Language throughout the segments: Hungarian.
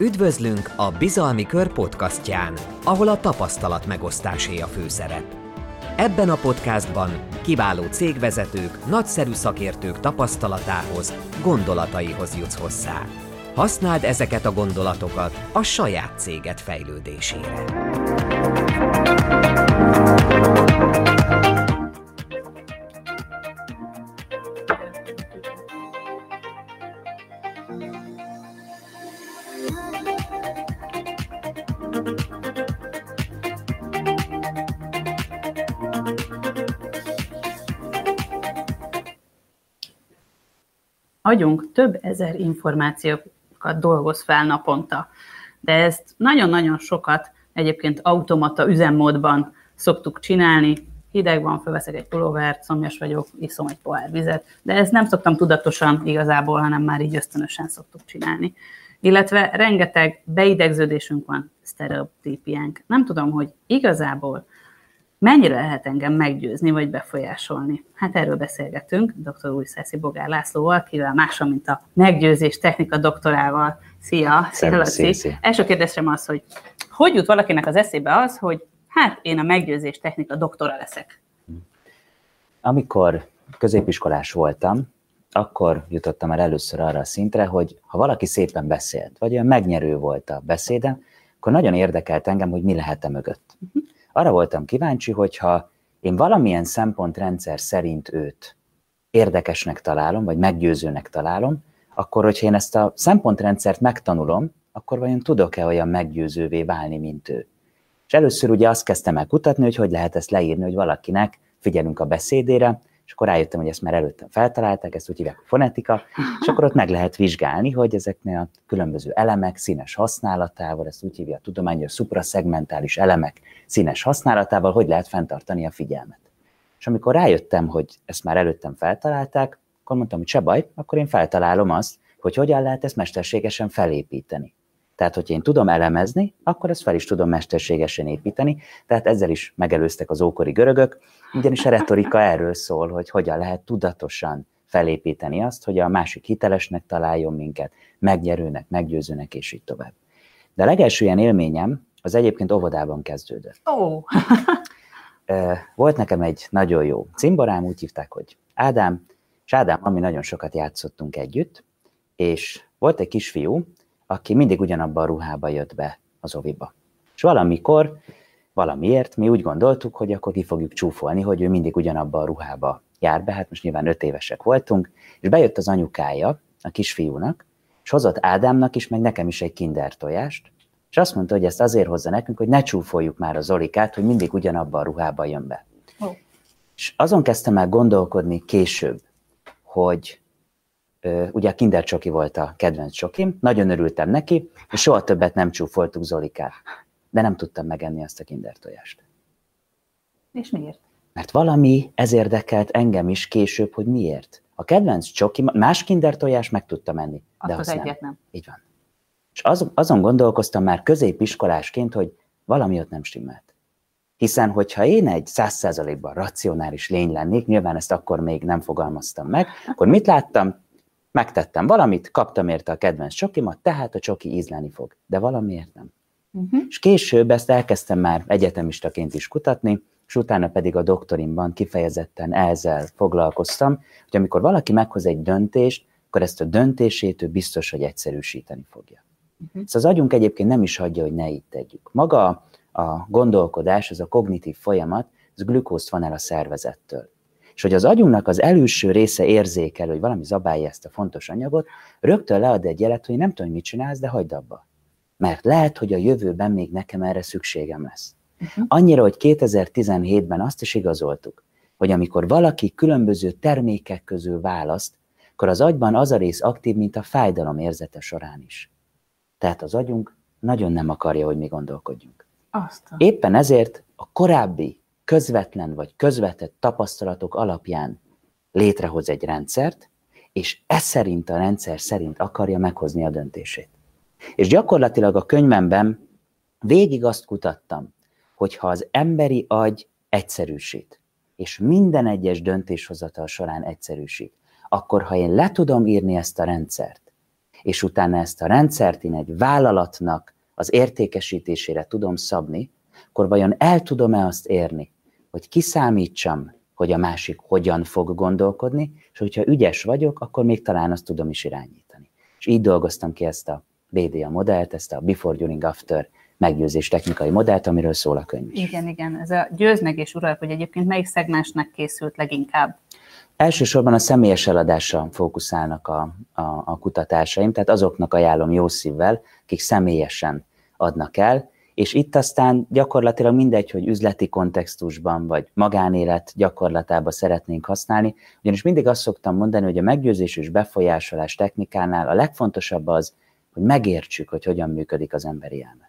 Üdvözlünk a Bizalmi Kör podcastján, ahol a tapasztalat megosztásé a főszerep. Ebben a podcastban kiváló cégvezetők, nagyszerű szakértők tapasztalatához, gondolataihoz jutsz hozzá. Használd ezeket a gondolatokat a saját céged fejlődésére. Agyunk több ezer információkat dolgoz fel naponta, de ezt nagyon-nagyon sokat egyébként automata üzemmódban szoktuk csinálni. Hideg van, fölveszek egy pulóvert, szomjas vagyok, iszom egy pohár vizet, de ezt nem szoktam tudatosan igazából, hanem már így ösztönösen szoktuk csinálni. Illetve rengeteg beidegződésünk van, sztereotípiánk. Nem tudom, hogy igazából mennyire lehet engem meggyőzni, vagy befolyásolni? Hát erről beszélgetünk dr. Ujszászi Bogár Lászlóval, kivel máson, mint a meggyőzés technika doktorával. Szia! Szia. Első kérdésem az, hogy jut valakinek az eszébe az, hogy hát én a meggyőzés technika doktora leszek? Amikor középiskolás voltam, akkor jutottam el először arra a szintre, hogy ha valaki szépen beszélt, vagy olyan megnyerő volt a beszéde, akkor nagyon érdekelt engem, hogy mi lehet a mögött. Arra voltam kíváncsi, hogyha én valamilyen szempontrendszer szerint őt érdekesnek találom, vagy meggyőzőnek találom, akkor hogyha én ezt a szempontrendszert megtanulom, akkor vajon tudok-e olyan meggyőzővé válni, mint ő? És először ugye azt kezdtem el kutatni, hogy lehet ezt leírni, hogy valakinek figyelünk a beszédére, és akkor rájöttem, hogy ezt már előttem feltalálták, ezt úgy hívják a fonetika, és akkor ott meg lehet vizsgálni, hogy ezeknél a különböző elemek színes használatával, ezt úgy hívja a tudomány, hogy a szupraszegmentális elemek színes használatával, hogy lehet fenntartani a figyelmet. És amikor rájöttem, hogy ezt már előttem feltalálták, akkor mondtam, hogy se baj, akkor én feltalálom azt, hogy hogyan lehet ezt mesterségesen felépíteni. Tehát, hogyha én tudom elemezni, akkor ezt fel is tudom mesterségesen építeni, tehát ezzel is megelőztek az ókori görögök, ugyanis a retorika erről szól, hogy hogyan lehet tudatosan felépíteni azt, hogy a másik hitelesnek találjon minket, megnyerőnek, meggyőzőnek, és így tovább. De a legelső ilyen élményem az egyébként óvodában kezdődött. Oh. Volt nekem egy nagyon jó cimborám, úgy hívták, hogy Ádám, és Ádám, ami nagyon sokat játszottunk együtt, és volt egy kisfiú, aki mindig ugyanabban a ruhába jött be az oviba. És valamiért mi úgy gondoltuk, hogy akkor ki fogjuk csúfolni, hogy ő mindig ugyanabban a ruhába jár be, hát most nyilván 5 évesek voltunk, és bejött az anyukája a kisfiúnak, és hozott Ádámnak is, meg nekem is egy kinder tojást, és azt mondta, hogy ezt azért hozza nekünk, hogy ne csúfoljuk már a Zolikát, hogy mindig ugyanabban a ruhába jön be. Oh. És azon kezdtem el gondolkodni később, hogy ugye a kinder csoki volt a kedvenc csokim, nagyon örültem neki, és soha többet nem csúfoltuk Zolikát. De nem tudtam megenni azt a kinder tojást. És miért? Mert valami ez érdekelt engem is később, hogy miért. A kedvenc csoki, más kinder tojást meg tudtam enni, de azt nem. Így van. És azon gondolkoztam már középiskolásként, hogy valami ott nem stimmelt. Hiszen, hogyha én egy 100%-ban racionális lény lennék, nyilván ezt akkor még nem fogalmaztam meg, akkor mit láttam? Megtettem valamit, kaptam érte a kedvenc csokimat, tehát a csoki ízleni fog. De valamiért nem. Uh-huh. És később ezt elkezdtem már egyetemistaként is kutatni, és utána pedig a doktorimban kifejezetten ezzel foglalkoztam, hogy amikor valaki meghoz egy döntést, akkor ezt a döntését ő biztos, hogy egyszerűsíteni fogja. Uh-huh. Szóval az agyunk egyébként nem is hagyja, hogy ne így tegyük. Maga a gondolkodás, az a kognitív folyamat, az glükózt van el a szervezettől. És hogy az agyunknak az előső része érzékel, hogy valami zabálja ezt a fontos anyagot, rögtön lead egy jelet, hogy nem tudom, mit csinálsz, de hagyd abba. Mert lehet, hogy a jövőben még nekem erre szükségem lesz. Annyira, hogy 2017-ben azt is igazoltuk, hogy amikor valaki különböző termékek közül választ, akkor az agyban az a rész aktív, mint a fájdalom érzete során is. Tehát az agyunk nagyon nem akarja, hogy mi gondolkodjunk. Aztán. Éppen ezért a korábbi közvetlen vagy közvetett tapasztalatok alapján létrehoz egy rendszert, és ez szerint a rendszer szerint akarja meghozni a döntését. És gyakorlatilag a könyvemben végig azt kutattam, hogy ha az emberi agy egyszerűsít, és minden egyes döntéshozatal során egyszerűsít, akkor ha én le tudom írni ezt a rendszert, és utána ezt a rendszert én egy vállalatnak az értékesítésére tudom szabni, akkor vajon el tudom-e azt érni, hogy kiszámítsam, hogy a másik hogyan fog gondolkodni, és hogyha ügyes vagyok, akkor még talán azt tudom is irányítani. És így dolgoztam ki ezt a BDA modellt, ezt a Before, During, After meggyőzés technikai modellt, amiről szól a könyv is. Igen, igen. Ez a Győzz meg és uralkodj egyébként melyik szegmensnek készült leginkább? Elsősorban a személyes eladással fókuszálnak a kutatásaim, tehát azoknak ajánlom jó szívvel, akik személyesen adnak el, és itt aztán gyakorlatilag mindegy, hogy üzleti kontextusban vagy magánélet gyakorlatában szeretnénk használni, ugyanis mindig azt szoktam mondani, hogy a meggyőzés és befolyásolás technikánál a legfontosabb az, hogy megértsük, hogy hogyan működik az emberi elme.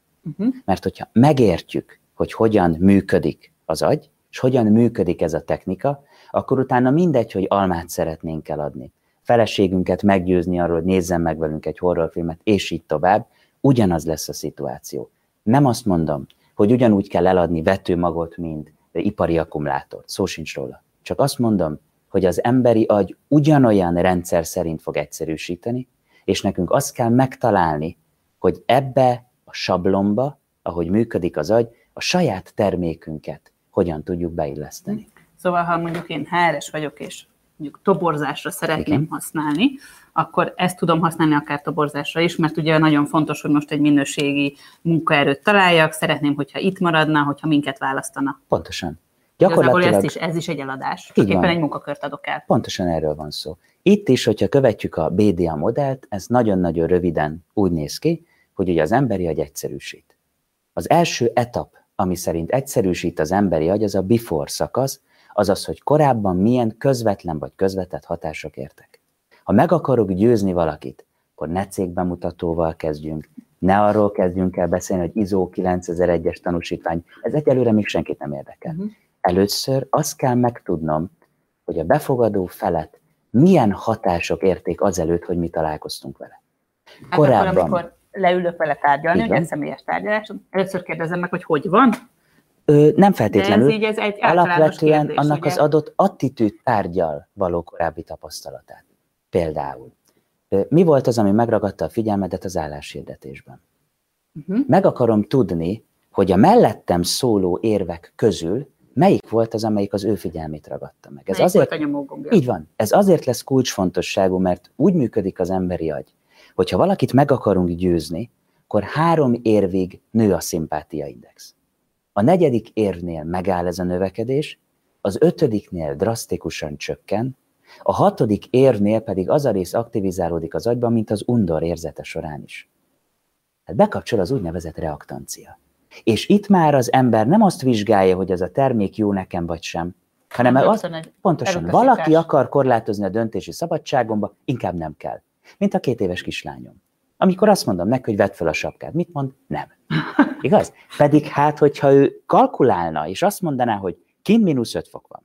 Mert hogyha megértjük, hogy hogyan működik az agy, és hogyan működik ez a technika, akkor utána mindegy, hogy almát szeretnénk eladni, feleségünket meggyőzni arról, hogy nézzen meg velünk egy horrorfilmet, és így tovább, ugyanaz lesz a szituáció. Nem azt mondom, hogy ugyanúgy kell eladni vetőmagot, mint ipari akkumulátort, szó sincs róla. Csak azt mondom, hogy az emberi agy ugyanolyan rendszer szerint fog egyszerűsíteni, és nekünk azt kell megtalálni, hogy ebbe a sablomba, ahogy működik az agy, a saját termékünket hogyan tudjuk beilleszteni. Szóval, ha mondjuk én HR-es vagyok, és mondjuk toborzásra szeretném használni, akkor ezt tudom használni akár toborzásra is, mert ugye nagyon fontos, hogy most egy minőségi munkaerőt találjak, szeretném, hogyha itt maradna, hogyha minket választana. Pontosan. Gyakorlatilag ez is egy eladás, csak éppen egy munkakört adok el. Pontosan erről van szó. Itt is, hogyha követjük a BDA modellt, ez nagyon-nagyon röviden úgy néz ki, hogy ugye az emberi agy egyszerűsít. Az első etap, ami szerint egyszerűsít az emberi agy, az a before szakasz, azaz, hogy korábban milyen közvetlen vagy közvetett hatások értek. Ha meg akarok győzni valakit, akkor ne cégbemutatóval kezdjünk, ne arról kezdjünk el beszélni, hogy ISO 9001-es tanúsítvány, ez egyelőre még senkit nem érdekel. Először azt kell megtudnom, hogy a befogadó felet milyen hatások érték azelőtt, hogy mi találkoztunk vele. Korábban... Hát akkor, leülök vele tárgyalni, ugye személyes tárgyalás. Először kérdezem meg, hogy hogy van? Nem feltétlenül. De ez egy alapvetően kérdés, annak ugye? Az adott attitűd tárgyal való korábbi tapasztalatát. Például, mi volt az, ami megragadta a figyelmedet az álláshirdetésben? Meg akarom tudni, hogy a mellettem szóló érvek közül melyik volt az, amelyik az ő figyelmét ragadta meg. Ez azért, volt a nyomógombja? Így van. Ez azért lesz kulcsfontosságú, mert úgy működik az emberi agy, hogyha valakit meg akarunk győzni, akkor 3 érvig nő a szimpátiaindex. A 4. érvnél megáll ez a növekedés, az 5. drasztikusan csökken, a 6. érvnél pedig az a rész aktivizálódik az agyban, mint az undor érzete során is. Hát bekapcsol az úgynevezett reaktancia. És itt már az ember nem azt vizsgálja, hogy ez a termék jó nekem vagy sem, hanem pontosan valaki akar korlátozni a döntési szabadságomba, inkább nem kell. Mint a 2 éves kislányom. Amikor azt mondom neki, hogy vedd fel a sapkát, mit mond? Nem. Igaz? Pedig hát, hogyha ő kalkulálna, és azt mondaná, hogy kint -5 fok van.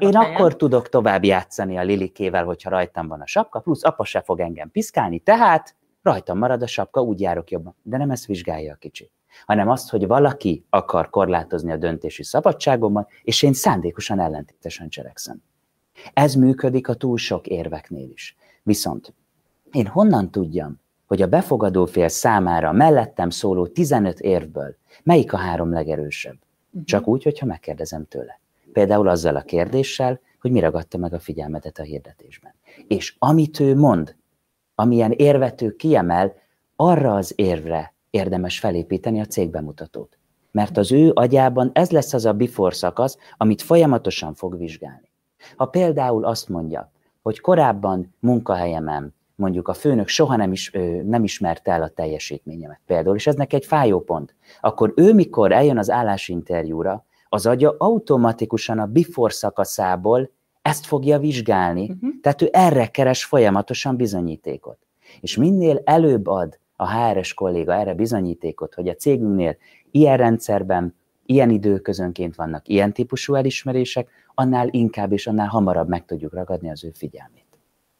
Én akkor tudok tovább játszani a Lilikével, hogyha rajtam van a sapka, plusz apa se fog engem piszkálni, tehát rajtam marad a sapka, úgy járok jobban. De nem ezt vizsgálja a kicsi, hanem azt, hogy valaki akar korlátozni a döntési szabadságomban, és én szándékosan ellentétesen cselekszem. Ez működik a túl sok érveknél is. Viszont én honnan tudjam, hogy a befogadó fél számára mellettem szóló 15 érvből melyik a 3 legerősebb? Csak úgy, hogyha megkérdezem tőle. Például azzal a kérdéssel, hogy mi ragadta meg a figyelmedet a hirdetésben. És amit ő mond, amilyen érvet ő kiemel, arra az érvre érdemes felépíteni a cégbemutatót. Mert az ő agyában ez lesz az a before szakasz, amit folyamatosan fog vizsgálni. Ha például azt mondja, hogy korábban munkahelyemen mondjuk a főnök soha nem ismerte el a teljesítményemet például, és ez neki egy fájó pont, akkor ő mikor eljön az állásinterjúra, az agya automatikusan a before szakaszából ezt fogja vizsgálni, tehát ő erre keres folyamatosan bizonyítékot. És minél előbb ad a HR-es kolléga erre bizonyítékot, hogy a cégünknél ilyen rendszerben, ilyen időközönként vannak ilyen típusú elismerések, annál inkább és annál hamarabb meg tudjuk ragadni az ő figyelmét.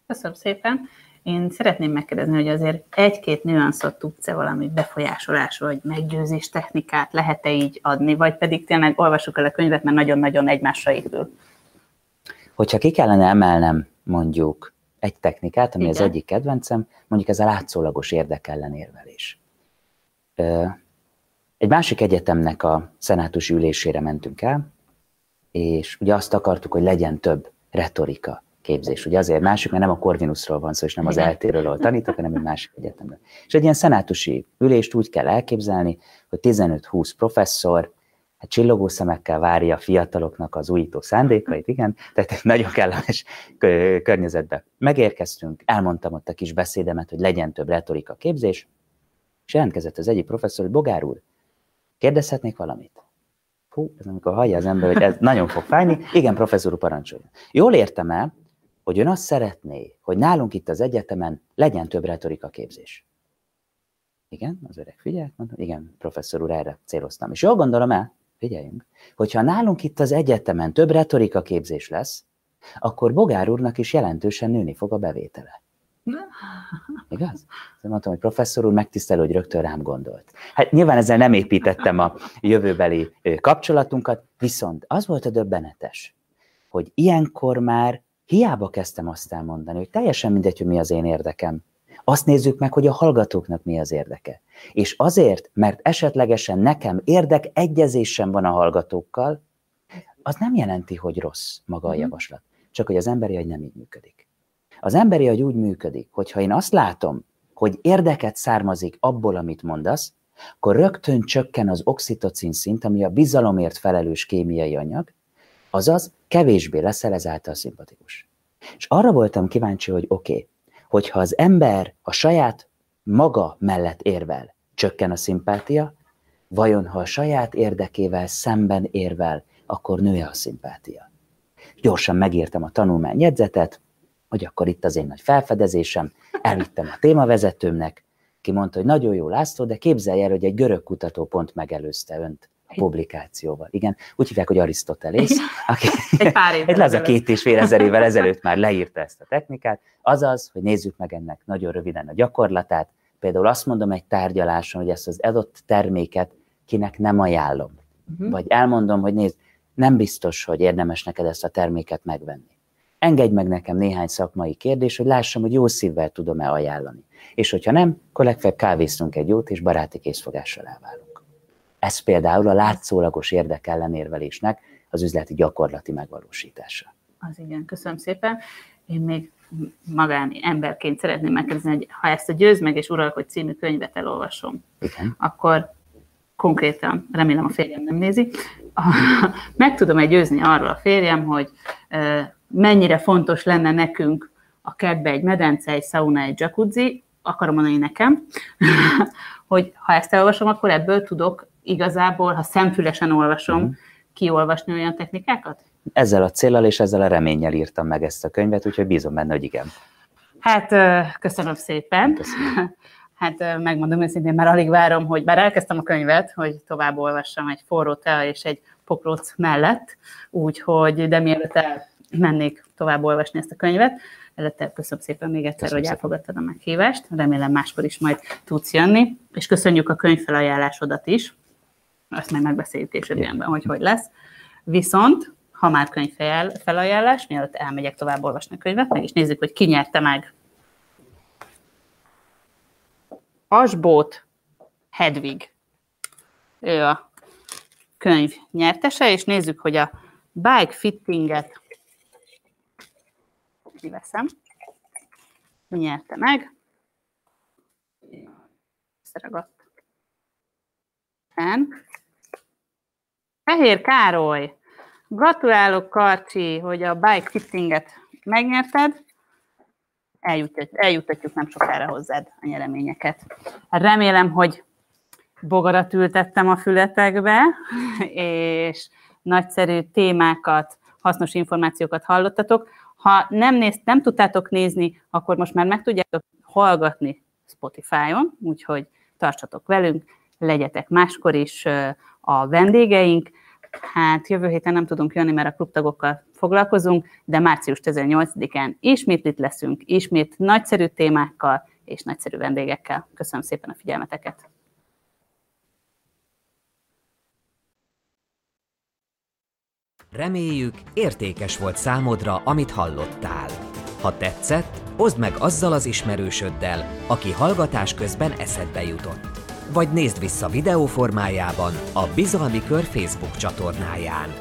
Köszönöm szépen. Én szeretném megkérdezni, hogy azért 1-2 nüanszot tudsz-e valami befolyásolás vagy meggyőzés technikát lehet-e így adni, vagy pedig tényleg olvassuk el a könyvet, mert nagyon-nagyon egymásra épül. Hogyha ki kellene emelnem mondjuk egy technikát, ami igen, az egyik kedvencem, mondjuk ez a látszólagos érdekellenérvelés. Egy másik egyetemnek a szenátusi ülésére mentünk el, és ugye azt akartuk, hogy legyen több retorika képzés. Ugye azért másik, mert nem a Corvinusról van szó, és nem az eltéről, ahol tanítok, hanem egy másik egyetemről. És egy ilyen szenátusi ülést úgy kell elképzelni, hogy 15-20 professzor hát csillogó szemekkel várja a fiataloknak az újító szándékait, igen, tehát egy nagyon kellemes környezetbe megérkeztünk, elmondtam ott a kis beszédemet, hogy legyen több retorika képzés, és jelentkezett az egyik professzor, hogy Bogár úr, kérdezhetnék valamit? Hú, ez amikor hallja az ember, hogy ez nagyon fog fájni. Igen, professzor úr, parancsoljon. Jól értem el, hogy ön azt szeretné, hogy nálunk itt az egyetemen legyen több retorika képzés. Igen, az öreg figyelt, mondom, igen, professzor úr, erre céloztam. És jól gondolom el, figyeljünk, hogyha nálunk itt az egyetemen több retorika képzés lesz, akkor Bogár úrnak is jelentősen nőni fog a bevétele. Igaz? Mondtam, hogy professzor úr, megtisztelő, hogy rögtön rám gondolt. Hát nyilván ezzel nem építettem a jövőbeli kapcsolatunkat, viszont az volt a döbbenetes, hogy ilyenkor már hiába kezdtem azt elmondani, hogy teljesen mindegy, hogy mi az én érdekem. Azt nézzük meg, hogy a hallgatóknak mi az érdeke. És azért, mert esetlegesen nekem érdekegyezésem van a hallgatókkal, az nem jelenti, hogy rossz maga a javaslat. Csak hogy az emberi agy nem így működik. Az emberi agy úgy működik, hogy ha én azt látom, hogy érdeket származik abból, amit mondasz, akkor rögtön csökken az oxitocin szint, ami a bizalomért felelős kémiai anyag, azaz kevésbé leszel ezáltal szimpatikus. És arra voltam kíváncsi, hogy oké, hogyha az ember a saját maga mellett érvel, csökken a szimpátia, vajon ha a saját érdekével szemben érvel, akkor nő-e a szimpátia? Gyorsan megírtam a tanulmányjegyzetet, hogy akkor itt az én nagy felfedezésem, elvittem a témavezetőmnek, ki mondta, hogy nagyon jó László, de képzelj el, hogy egy görög kutató pont megelőzte önt a publikációval. Igen, úgy hívják, hogy Arisztoteles, aki egy laza 2,5 ezer évvel ezelőtt már leírta ezt a technikát, azaz, hogy nézzük meg ennek nagyon röviden a gyakorlatát, például azt mondom egy tárgyaláson, hogy ezt az adott terméket kinek nem ajánlom, vagy elmondom, hogy nézd, nem biztos, hogy érdemes neked ezt a terméket megvenni. Engedj meg nekem néhány szakmai kérdés, hogy lássam, hogy jó szívvel tudom-e ajánlani. És hogyha nem, akkor legfeljebb kávéztunk egy jót, és baráti készfogással elválunk. Ez például a látszólagos érdekellenérvelésnek az üzleti gyakorlati megvalósítása. Az igen, köszönöm szépen. Én még magán emberként szeretném megkérdezni, hogy ha ezt a Győzz meg és uralkodj című könyvet elolvasom, igen, akkor konkrétan, remélem a férjem nem nézi, meg tudom-e győzni arról a férjem, hogy mennyire fontos lenne nekünk a kertbe egy medence, egy szauna, egy jacuzzi, akarom mondani nekem, hogy ha ezt elolvasom, akkor ebből tudok igazából, ha szemfülesen olvasom, kiolvasni olyan technikákat? Ezzel a céllal és ezzel a reménnyel írtam meg ezt a könyvet, úgyhogy bízom benne, hogy igen. Hát köszönöm szépen. Köszönöm. Hát megmondom őszintén, már alig várom, hogy bár elkezdtem a könyvet, hogy tovább olvassam egy forró tea és egy pokróc mellett, úgyhogy de mielőtt mennék tovább olvasni ezt a könyvet. Előtte köszönöm szépen még egyszer, köszönöm, hogy elfogadtad a meghívást. Remélem máskor is majd tudsz jönni. És köszönjük a könyvfelajánlásodat is. Azt majd megbeszéljük később ilyenben, hogy hogy lesz. Viszont, ha már könyvfelajánlás, mielőtt elmegyek tovább olvasni a könyvet, meg is nézzük, hogy ki nyerte meg. Asbót Hedwig. Ő a könyv nyertese, és nézzük, hogy a Bike Fittinget kiveszem. Mi nyerte meg? Szeragadt. Fehér Károly! Gratulálok, Karcsi, hogy a Bike Fittinget megnyerted. Eljutatjuk nem sokára hozzád a nyereményeket. Remélem, hogy bogarat ültettem a fületekbe, és nagyszerű témákat, hasznos információkat hallottatok. Ha nem tudtátok nézni, akkor most már meg tudjátok hallgatni Spotify-on, úgyhogy tartsatok velünk, legyetek máskor is a vendégeink. Hát jövő héten nem tudunk jönni, mert a klubtagokkal foglalkozunk, de március 18-án ismét itt leszünk, ismét nagyszerű témákkal és nagyszerű vendégekkel. Köszönöm szépen a figyelmeteket! Reméljük, értékes volt számodra, amit hallottál. Ha tetszett, oszd meg azzal az ismerősöddel, aki hallgatás közben eszedbe jutott. Vagy nézd vissza videóformájában a Bizalmi Kör Facebook csatornáján.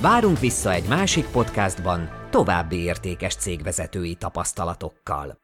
Várunk vissza egy másik podcastban további értékes cégvezetői tapasztalatokkal.